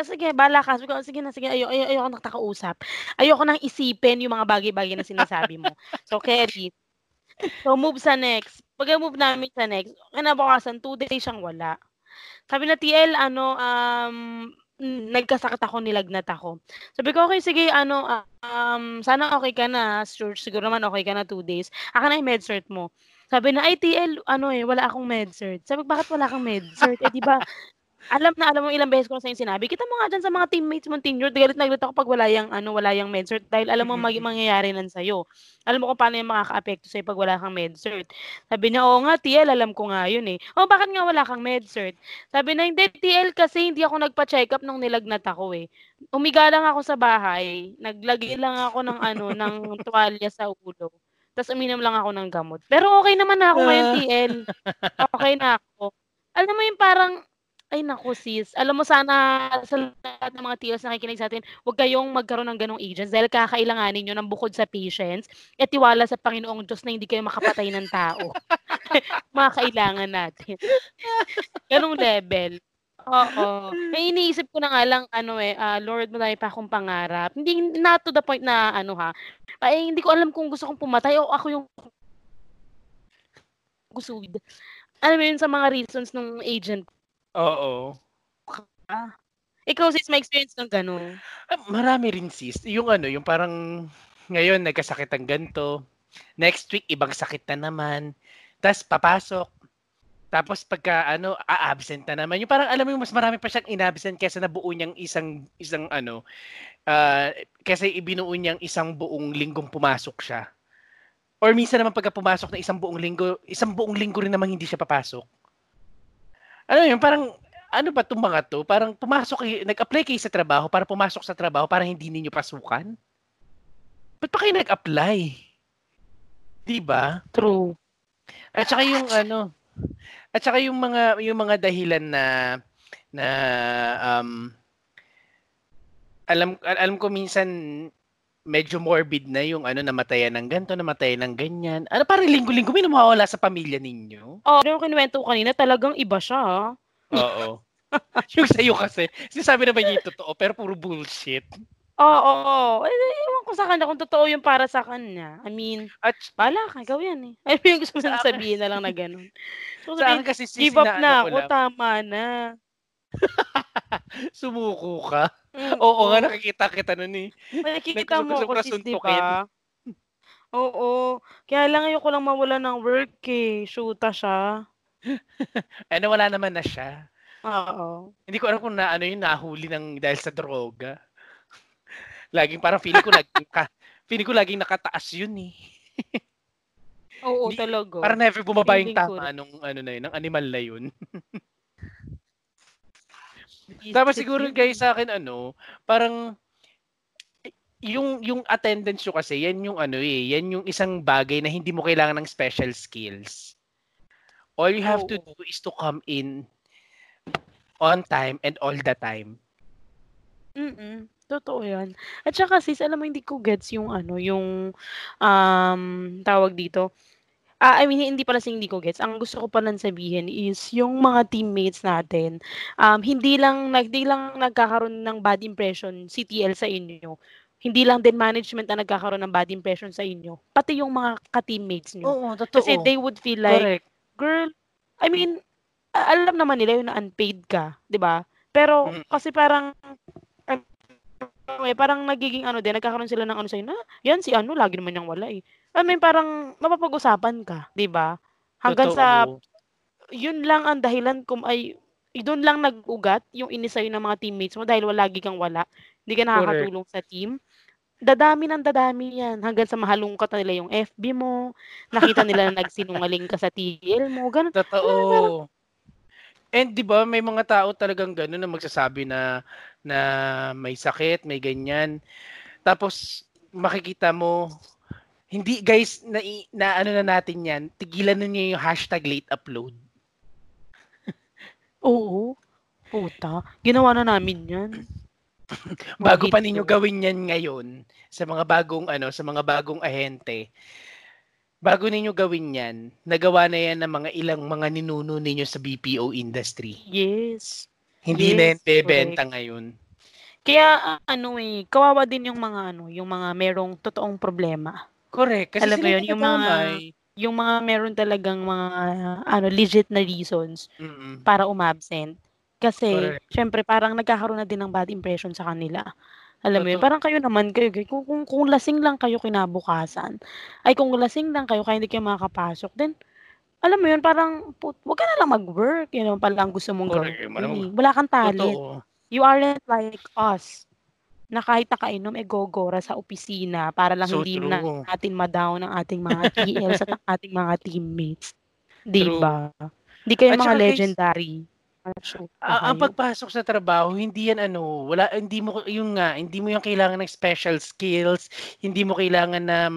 Sige, bala ka. Sige na. Ayoko nakakausap. Ayoko nang isipin yung mga bagay-bagay na sinasabi mo. So, carry. So, move sa next. Pag-move namin sa next, kinabukasan, 2 days siyang wala. Sabi na, TL, ano, nagkasakit ako, nilagnat ako. Sabi ko, okay, sige, ano, sana okay ka na, sure, siguro naman okay ka na 2 days. Aka na yung med-cert mo. Sabi na, ay, TL, ano eh, wala akong med-cert. Sabi ko, bakit wala kang med-cert? Eh, diba, alam mo ilang beses ko na sa'yo sinabi, kita mo nga dyan sa mga teammates mong tenure, galit na galit ako pag wala yung, ano, wala yung med-cert, dahil alam mo mangyayari nan sa'yo. Alam mo kung paano yung makaka-apekto sa'yo pag wala kang med-cert. Sabi na, oo nga, TL, alam ko nga yun eh. O, bakit nga wala kang med-cert? Sabi na, hindi, TL, kasi hindi ako nagpa-check-up nung nilagnat ako eh. Umiga lang ako sa bahay, naglagay lang ako ng, ano, ng tuwalya sa ulo. Tapos uminom lang ako ng gamot. Pero okay naman na ako ngayon, TL. Okay na ako. Alam mo yung parang, ay naku sis, alam mo sana sa lahat ng mga TLs na nakikinig sa atin, huwag kayong magkaroon ng ganong agents dahil kakailanganin nyo ng bukod sa patience at tiwala sa Panginoong Diyos na hindi kayo makapatay ng tao. Mga kailangan natin. Ganong level. Oo. May iniisip ko na nga lang, ano eh, Lord, madami pa akong pangarap. Hindi, not to the point na, ano ha, ay, hindi ko alam kung gusto kong pumatay o ako yung gusuid. Alam mo yun sa mga reasons ng agent. Oo. Ikaw sis, may experience ng gano'n? Marami rin sis. Yung ano, yung parang ngayon nagkasakit ang ganito. Next week, ibang sakit na naman. Tapos papasok. Tapos pagka ano, a-absent na naman. Yung parang alam mo yung mas marami pa siyang in-absent kaysa nabuo niyang isang ano, kasi ibinuo niyang isang buong linggong pumasok siya. Or minsan naman pagka pumasok na isang buong linggo rin naman hindi siya papasok. Ano yun, parang ano ba itong mga to? Parang pumasok, nag-apply kayo sa trabaho para pumasok sa trabaho para hindi ninyo pasukan? Ba't pa kayo nag-apply? Diba? True. At saka yung ano, at saka yung mga dahilan na alam ko minsan medyo morbid na yung ano, namatayan ng ganito, namatayan ng ganyan. Ano, parang linggo-linggo may mawawala sa pamilya ninyo. Oh, yung kinuwento ko kanina, talagang iba siya. Oo. Yung sa'yo kasi, sinasabi naman niya yung totoo, pero puro bullshit. Oo. Iwan ko sa kanya kung totoo yung para sa kanya. I mean, at bala ka, gawin yan eh. Ay, yung gusto ko na sabihin na lang na ganun. So, saan kasi give up na ako, tama na. Sumuko ka? Mm-hmm. Oo nga, nakikita kita nun eh. Nakikita mo ako sis, diba? Oo. Kaya lang ayoko lang mawala ng work eh. Shoota siya. Ano, wala naman na siya. Oo. Hindi ko alam kung na, ano yun, nahuli ng, dahil sa droga. Laging parang feeling ko laging nakataas yun eh. Oo, talaga. Parang never bumaba yung tama nung ano na yun, ng animal na yun. Tapos siguro guys sa akin ano, parang yung attendance nyo kasi, yan yung ano eh, yan yung isang bagay na hindi mo kailangan ng special skills. All you have to do is to come in on time and all the time. Mm-mm. Totoo yan. At saka sis, alam mo hindi ko gets yung ano, yung tawag dito. I mean, hindi pala hindi ko gets. Ang gusto ko palang sabihin is yung mga teammates natin, hindi lang nagkakaroon ng bad impression si TL sa inyo. Hindi lang din management na nagkakaroon ng bad impression sa inyo. Pati yung mga ka-teammates nyo. Oo, totoo. Kasi they would feel like, correct. Girl, I mean, alam naman nila yun na unpaid ka, di ba? Pero kasi parang, parang nagiging ano din, nagkakaroon sila ng ano sa'yo na, yan si ano, lagi naman niyang wala eh. I mean, parang mapapag-usapan ka, di ba? Hanggang sa, yun lang ang dahilan kung ay, doon lang nag-ugat yung inis sa'yo ng mga teammates mo dahil lagi kang wala. Hindi ka nakakatulong sa team. Dadami ng dadami yan. Hanggang sa mahalungkat na nila yung FB mo, nakita nila na nagsinungaling ka sa TL mo, ganun. Totoo. Parang, And 'di ba may mga tao talagang gano'n na magsasabi na may sakit, may ganyan. Tapos makikita mo hindi guys na ano na natin 'yan. Tigilan na niyo yung #lateupload. Oo. Puta. Ginawa na namin 'yan. Bago pa ninyo gawin 'yan ngayon sa mga bagong ahente. Bago ninyo gawin yan, nagawa na yan ng mga ilang mga ninuno ninyo sa BPO industry. Yes. Hindi na yan bebenta ngayon. Kaya kawawa din yung mga merong totoong problema. Correct. Kasi alam mo yun, yung mga meron talagang mga legit na reasons para umabsent. Kasi syempre parang nagkakaroon na din ng bad impression sa kanila. Alam mo yun, parang kayo naman, kung lasing lang kayo kinabukasan, kung lasing lang kayo, kaya hindi kayo makakapasok, then, alam mo yun, parang, wag ka na lang mag-work, yun naman pala ang gusto mong gawin. Wala kang talent. You aren't like us, na kahit nakainom, gogora sa opisina, para lang so hindi true. Na natin madown ang ating mga TLs at ang ating mga teammates. Diba? Hindi kayo mga legendary. Ang pagpasok sa trabaho, hindi yan hindi mo yung kailangan ng special skills, hindi mo kailangan na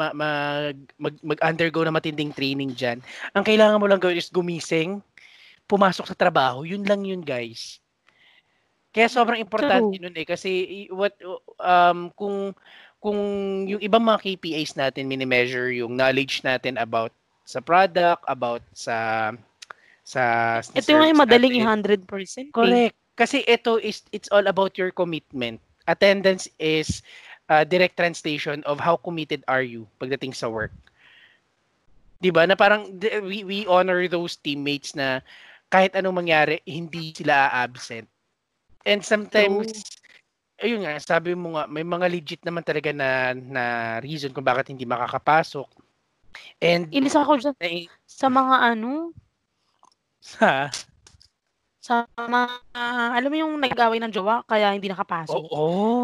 mag-undergo na matinding training dyan. Ang kailangan mo lang gawin is gumising, pumasok sa trabaho, yun lang yun guys. Kaya sobrang importante nun kasi kung yung ibang mga KPIs natin mini-measure yung knowledge natin about sa product, about sa ito yung madaling 100%. Correct. Kasi ito is it's all about your commitment. Attendance is direct translation of how committed are you pagdating sa work. 'Di ba? Na parang we honor those teammates na kahit anong mangyari hindi sila absent. And sometimes ayun nga, sabi mo nga may mga legit naman talaga na reason kung bakit hindi makakapasok. And inis ako sa mga sa alam mo yung nag-away ng jowa kaya hindi nakapasok.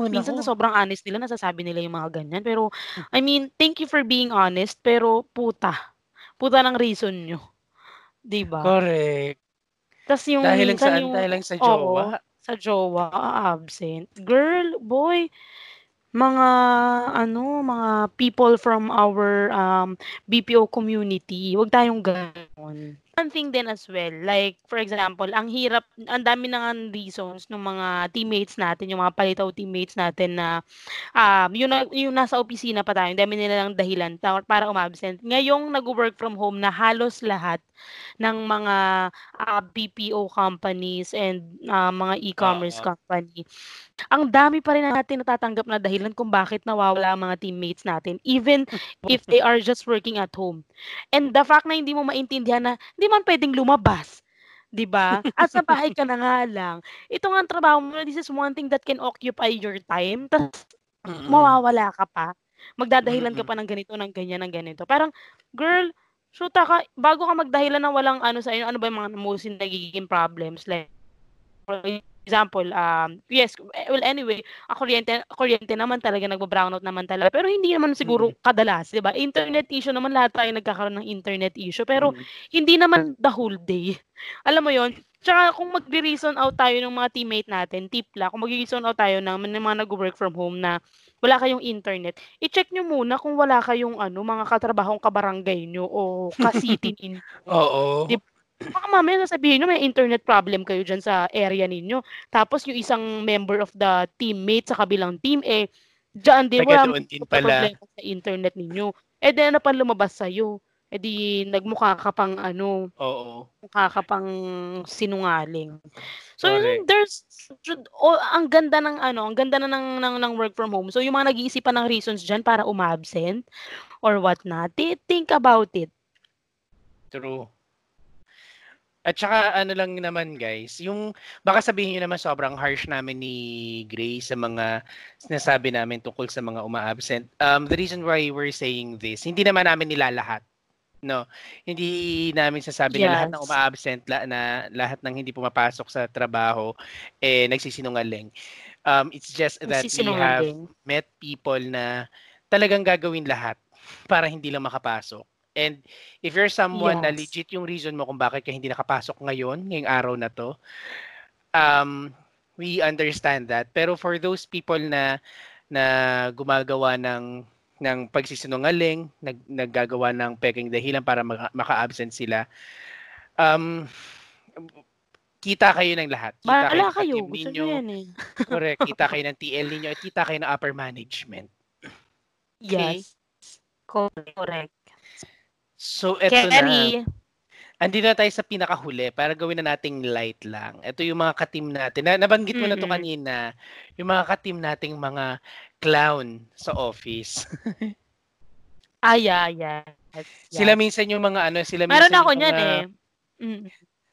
Minsan na sobrang honest nila, nasasabi nila yung mga ganyan. Pero, I mean, thank you for being honest, pero puta. Puta ng reason nyo. Diba? Correct. Tas yung dahil lang saan? Dahil lang sa jowa? Sa jowa, absent. Girl, boy, mga people from our BPO community, wag tayong ganoon. One thing then as well, like, for example, ang dami ng reasons ng mga teammates natin, yung mga palitaw teammates natin na, yung nasa opisina pa tayo, dami nila ng dahilan para umabsent. Ngayong nag-work from home na halos lahat ng mga BPO companies and mga e-commerce company, ang dami pa rin natin natatanggap na dahilan kung bakit nawawala ang mga teammates natin, even if they are just working at home. And the fact na hindi mo maintindihan na, hindi man pwedeng lumabas. 'Di ba? At sa bahay ka na nga lang. Ito nga ang trabaho mo, this is one thing that can occupy your time. Tapos mawawala ka pa. Magdadahilan ka pa ng ganito, ng ganyan, ng ganito. Parang, girl, shoota ka, bago ka magdahilan na walang sa inyo, ano ba yung mga most nagiging problems? Like, for example, kuryente naman talaga, nagbo-brownout naman talaga. Pero hindi naman siguro kadalas, 'di ba? Internet issue naman, lahat tayo nagkakaroon ng internet issue, pero hindi naman the whole day. Alam mo 'yon? Tsaka kung magre-reason out tayo ng mga teammate natin, tipla, kung magre-reason out tayo ng mga nag-work from home na wala kayong internet, i-check nyo muna kung wala kayong mga katrabahong kabarangay nyo o ka-city ninyo. Oo. Diba? Baka mamaya nasabihin nyo, may internet problem kayo dyan sa area ninyo. Tapos yung isang member of the teammate sa kabilang team, dyan din wala problema sa internet ninyo. Then, ano pa lumabas sa'yo? Di, nagmukha ka pang mukha ka pang sinungaling. So, ang ganda ng ng work from home. So, yung mga nag-iisipan ng reasons dyan para umabsent or whatnot, think about it. True. At saka lang naman guys, yung baka sabihin niyo naman sobrang harsh namin ni Grace sa mga sinasabi namin tungkol sa mga uma-absent. The reason why we're saying this, hindi naman namin nilalahat. No. Hindi namin sasabi na lahat ng uma-absent na lahat ng hindi pumapasok sa trabaho nagsisinungaling. It's just that we have met people na talagang gagawin lahat para hindi lang makapasok. And if you're someone na legit yung reason mo kung bakit ka hindi nakapasok ngayon, ngayong araw na to, we understand that. Pero for those people na gumagawa ng pagsisinungaling, naggagawa ng peking dahilan para maka-absent sila, kita kayo ng lahat. Bahala kayo. Gusto nyo yan eh. Correct. Kita kayo ng TL ninyo at kita kayo ng upper management. Okay? Yes. Correct. So, eto na. Andito na tayo sa pinakahuli para gawin na nating light lang. Ito yung mga ka-team natin. Nabanggit mo na to kanina. Yung mga ka-team nating mga clown sa office. Yes. Sila minsan yung mga ano, sila minsan maroon ako niyan eh.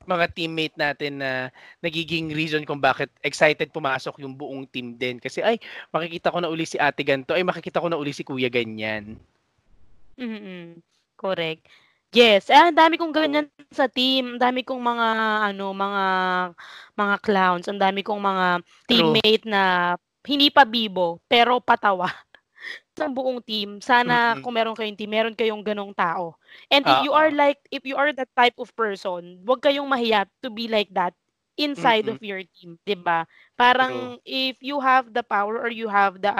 Mga teammate natin na nagiging reason kung bakit excited pumasok yung buong team din. Kasi ay, makikita ko na uli si ate ganito. Ay, makikita ko na uli si kuya ganyan. Mm-hmm. Correct. Yes, ang dami kong ganyan sa team. Ang dami kong mga clowns. Ang dami kong mga teammate na hindi pa bibo pero patawa sa buong team. Sana kung meron kayong team, meron kayong ganong tao. And if you are that type of person, wag kayong mahiya to be like that inside of your team, 'di ba? Parang if you have the power or you have the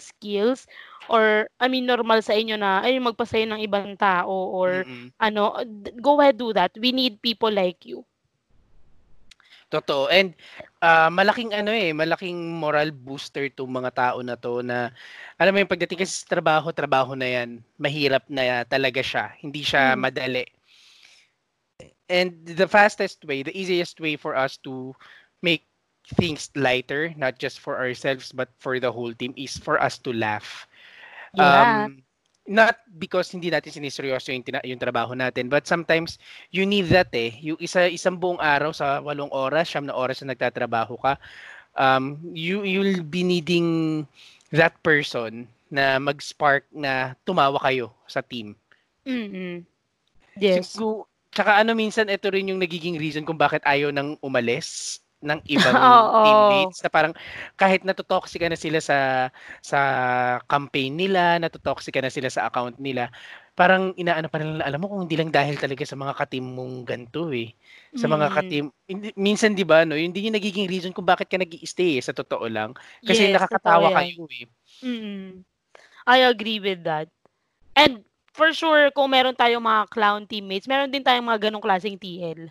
skills or normal sa inyo na ay magpasayo ng ibang tao or go ahead, do that. We need people like you. Totoo. And malaking moral booster tong mga tao na to na alam mo yung pagdating kasi sa trabaho na yan, mahirap na talaga siya. Hindi siya madali. And the fastest way, the easiest way for us to make things lighter, not just for ourselves, but for the whole team, is for us to laugh. Yeah. Not because hindi natin siniseryoso yung trabaho natin, but sometimes you need that eh. Yung isang buong araw sa 8 oras, 9 oras na nagtatrabaho ka, you'll be needing that person na mag-spark na tumawa kayo sa team. Mm-hmm. Yes. So, tsaka minsan ito rin yung nagiging reason kung bakit ayaw nang umalis ng ibang teammates na parang kahit natotoxic na sila sa campaign nila, natotoxic na sila sa account nila, parang inaano pa nila, alam mo kung hindi lang dahil talaga sa mga ka-team mong ganito eh. Sa mga ka-team, minsan di ba, no, hindi yung nagiging reason kung bakit ka nag-i-stay eh, sa totoo lang. Kasi nakakatawa kayo eh. Mm-mm. I agree with that. And for sure, kung meron tayong mga clown teammates, meron din tayong mga ganong klaseng TL.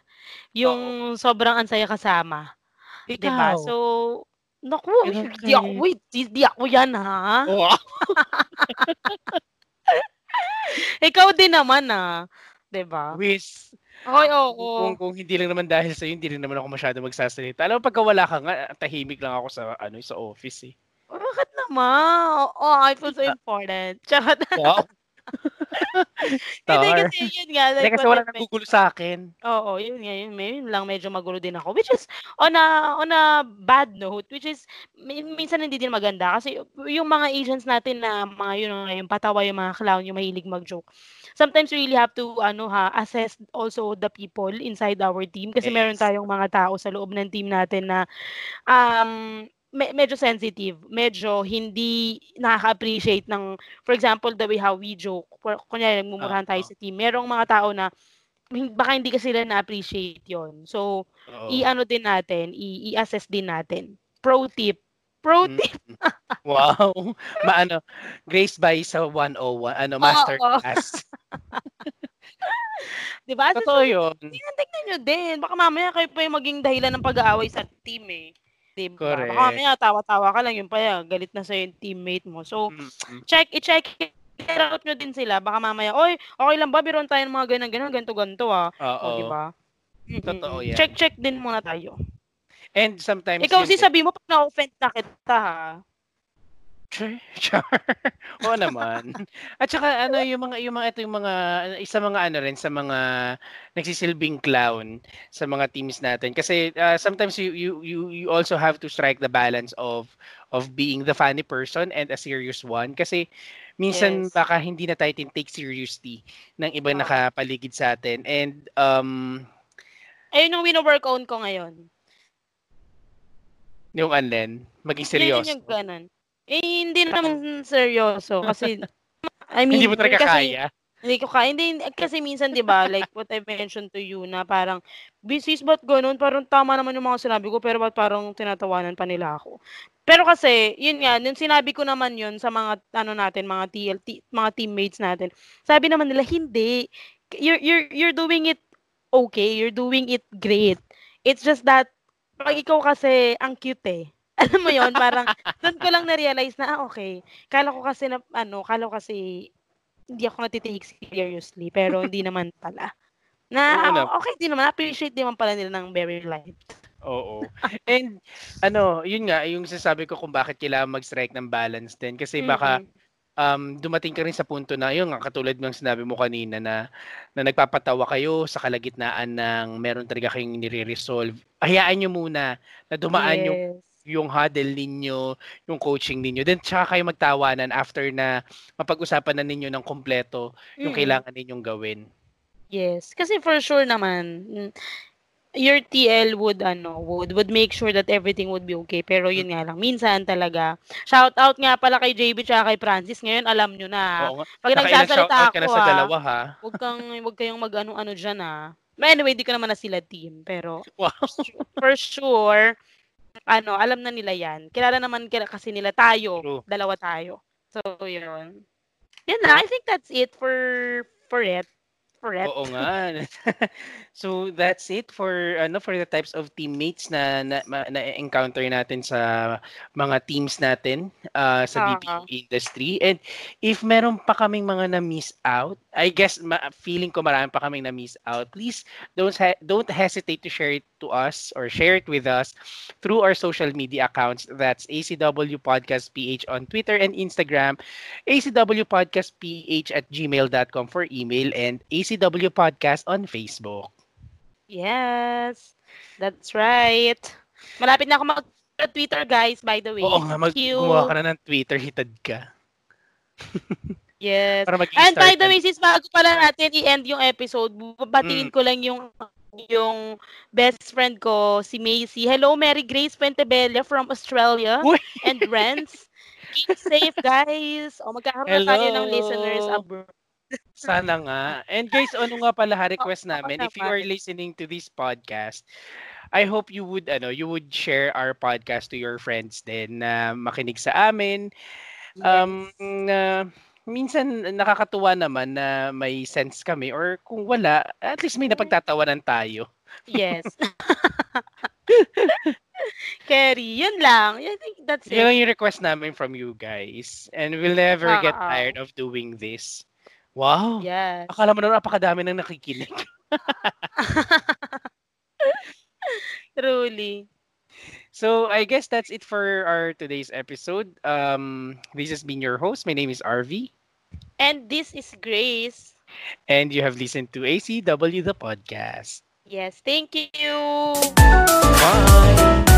Yung sobrang ansaya kasama. Ikaw. Diba? So, naku, di ako yan ha. Wow. Ikaw din naman ha. Diba? Wish. Oo. Kung hindi lang naman dahil sa'yo, hindi rin naman ako masyado magsasalita. Alam mo, pagka wala ka nga, tahimik lang ako sa office eh. Bakit naman? Oh, I feel so important. Charot. Wow. Hindi kasi yun nga. Like, kasi wala nang gugulo sa akin. Oo, yun nga. Yun lang, medyo magulo din ako. Which is, on a bad note, which is, minsan hindi din maganda. Kasi yung mga agents natin na mga yung patawa, yung mga clown, yung mahilig mag-joke. Sometimes we really have to assess also the people inside our team. Kasi meron tayong mga tao sa loob ng team natin na medyo sensitive, medyo hindi nakaka-appreciate ng, for example, the way how we joke. Kunyari, nagmumurahan tayo sa team. Merong mga tao na baka hindi kasi sila na-appreciate yon. So, i-assess din natin. Pro tip. Wow. Grace by sa 101, masterclass. Diba? Totoo yun. Tingnan nyo din. Baka mamaya kayo pa yung maging dahilan ng pag-aaway sa team eh. Diba? Correct. Baka mamaya tawa-tawa ka lang yun pa yan, galit na sa'yo yung teammate mo. So, check out nyo din sila. Baka mamaya, oy, okay lang ba, biroon tayo ng mga ganito-ganito ah. Oo. Diba? Totoo yan. Check din muna tayo. And sometimes, ikaw sabi mo, pag na-offend na kita ha. Char. Oo naman. At saka yung mga sa mga nagsisilbing clown sa mga teams natin kasi sometimes you also have to strike the balance of being the funny person and a serious one kasi minsan baka hindi na tayo tin-take seriously ng ibang nakapaligid sa atin and ayun ang wino-work on ko ngayon. Yung maging seryoso. Yun yung ganun. Eh, hindi naman seryoso kasi I mean, hindi mo talaga kasi, kaya. Hindi ko kaya. Hindi, kasi minsan, di ba, like what I mentioned to you na parang, business ba't ganun? Parang tama naman yung mga sinabi ko, pero ba't parang tinatawanan pa nila ako? Pero kasi, yun nga, nung sinabi ko naman yun sa mga, ano natin, mga TLT, mga teammates natin, sabi naman nila, hindi. You're doing it okay. You're doing it great. It's just that, pag ikaw kasi, ang cute eh. Alam mo yun, parang, doon ko lang na-realize na, okay, kala ko kasi, hindi ako natitake seriously, pero hindi naman pala. Na, okay, hindi naman, appreciate naman pala nila ng very light. Oo. And, ano, yun nga, yung sasabi ko kung bakit kailangan mag-strike ng balance din, kasi baka, dumating ka rin sa punto na yun, katulad ng sinabi mo kanina na nagpapatawa kayo sa kalagitnaan ng meron talaga kayong nire-resolve. Hayaan nyo muna na dumaan yung huddle ninyo, yung coaching ninyo. Then, tsaka kayo magtawanan after na mapag-usapan na ninyo ng kompleto yung kailangan ninyong gawin. Yes. Kasi for sure naman, your TL would make sure that everything would be okay. Pero yun nga lang, minsan talaga. Shout out nga pala kay JV tsaka kay Francis. Ngayon, alam nyo na. Oo, pag nagsasalita ako, sa dalawa, ha? Huwag kayong mag-ano-ano dyan, ha? But anyway, di ko naman na sila team. Pero, for sure, alam na nila yan. Kilala naman kasi nila tayo. True. Dalawa tayo. So, yun. Yan na, I think that's it for it. Oo nga. So, that's it for the types of teammates na encounter natin sa mga teams natin sa BPO industry. And if meron pa kaming mga na-miss out, I guess feeling ko marami pa kaming na-miss out, please don't hesitate to share it to us or share it with us through our social media accounts. That's ACW Podcast PH on Twitter and Instagram, ACW Podcast PH @gmail.com for email, and ACW Podcast on Facebook. Yes, that's right. Malapit na ako mag-Twitter, guys, by the way. Oo nga, gumawa ka na ng Twitter, hitad ka. Yes. And by the way, sis, bago pala natin i-end yung episode, batiin ko lang yung best friend ko, si Macy. Hello, Mary Grace Pentebella from Australia. And Renz. Keep safe, guys. Magkakaroon tayo ng listeners abroad. Sana nga. And guys, ano nga pala request namin, if you are listening to this podcast, I hope you would share our podcast to your friends din na makinig sa amin. Yes. Minsan nakakatuwa naman na may sense kami, or kung wala, at least may napagtatawanan tayo. Yes. Kerry, yun lang. I think that's it. Yun lang yung request namin from you guys. And we'll never get tired of doing this. Wow. Yes. Akala mo na napakadami nang nakikinig. Truly. So, I guess that's it for our today's episode. This has been your host. My name is Arvy. And this is Grace. And you have listened to ACW The Podcast. Yes, thank you. Bye.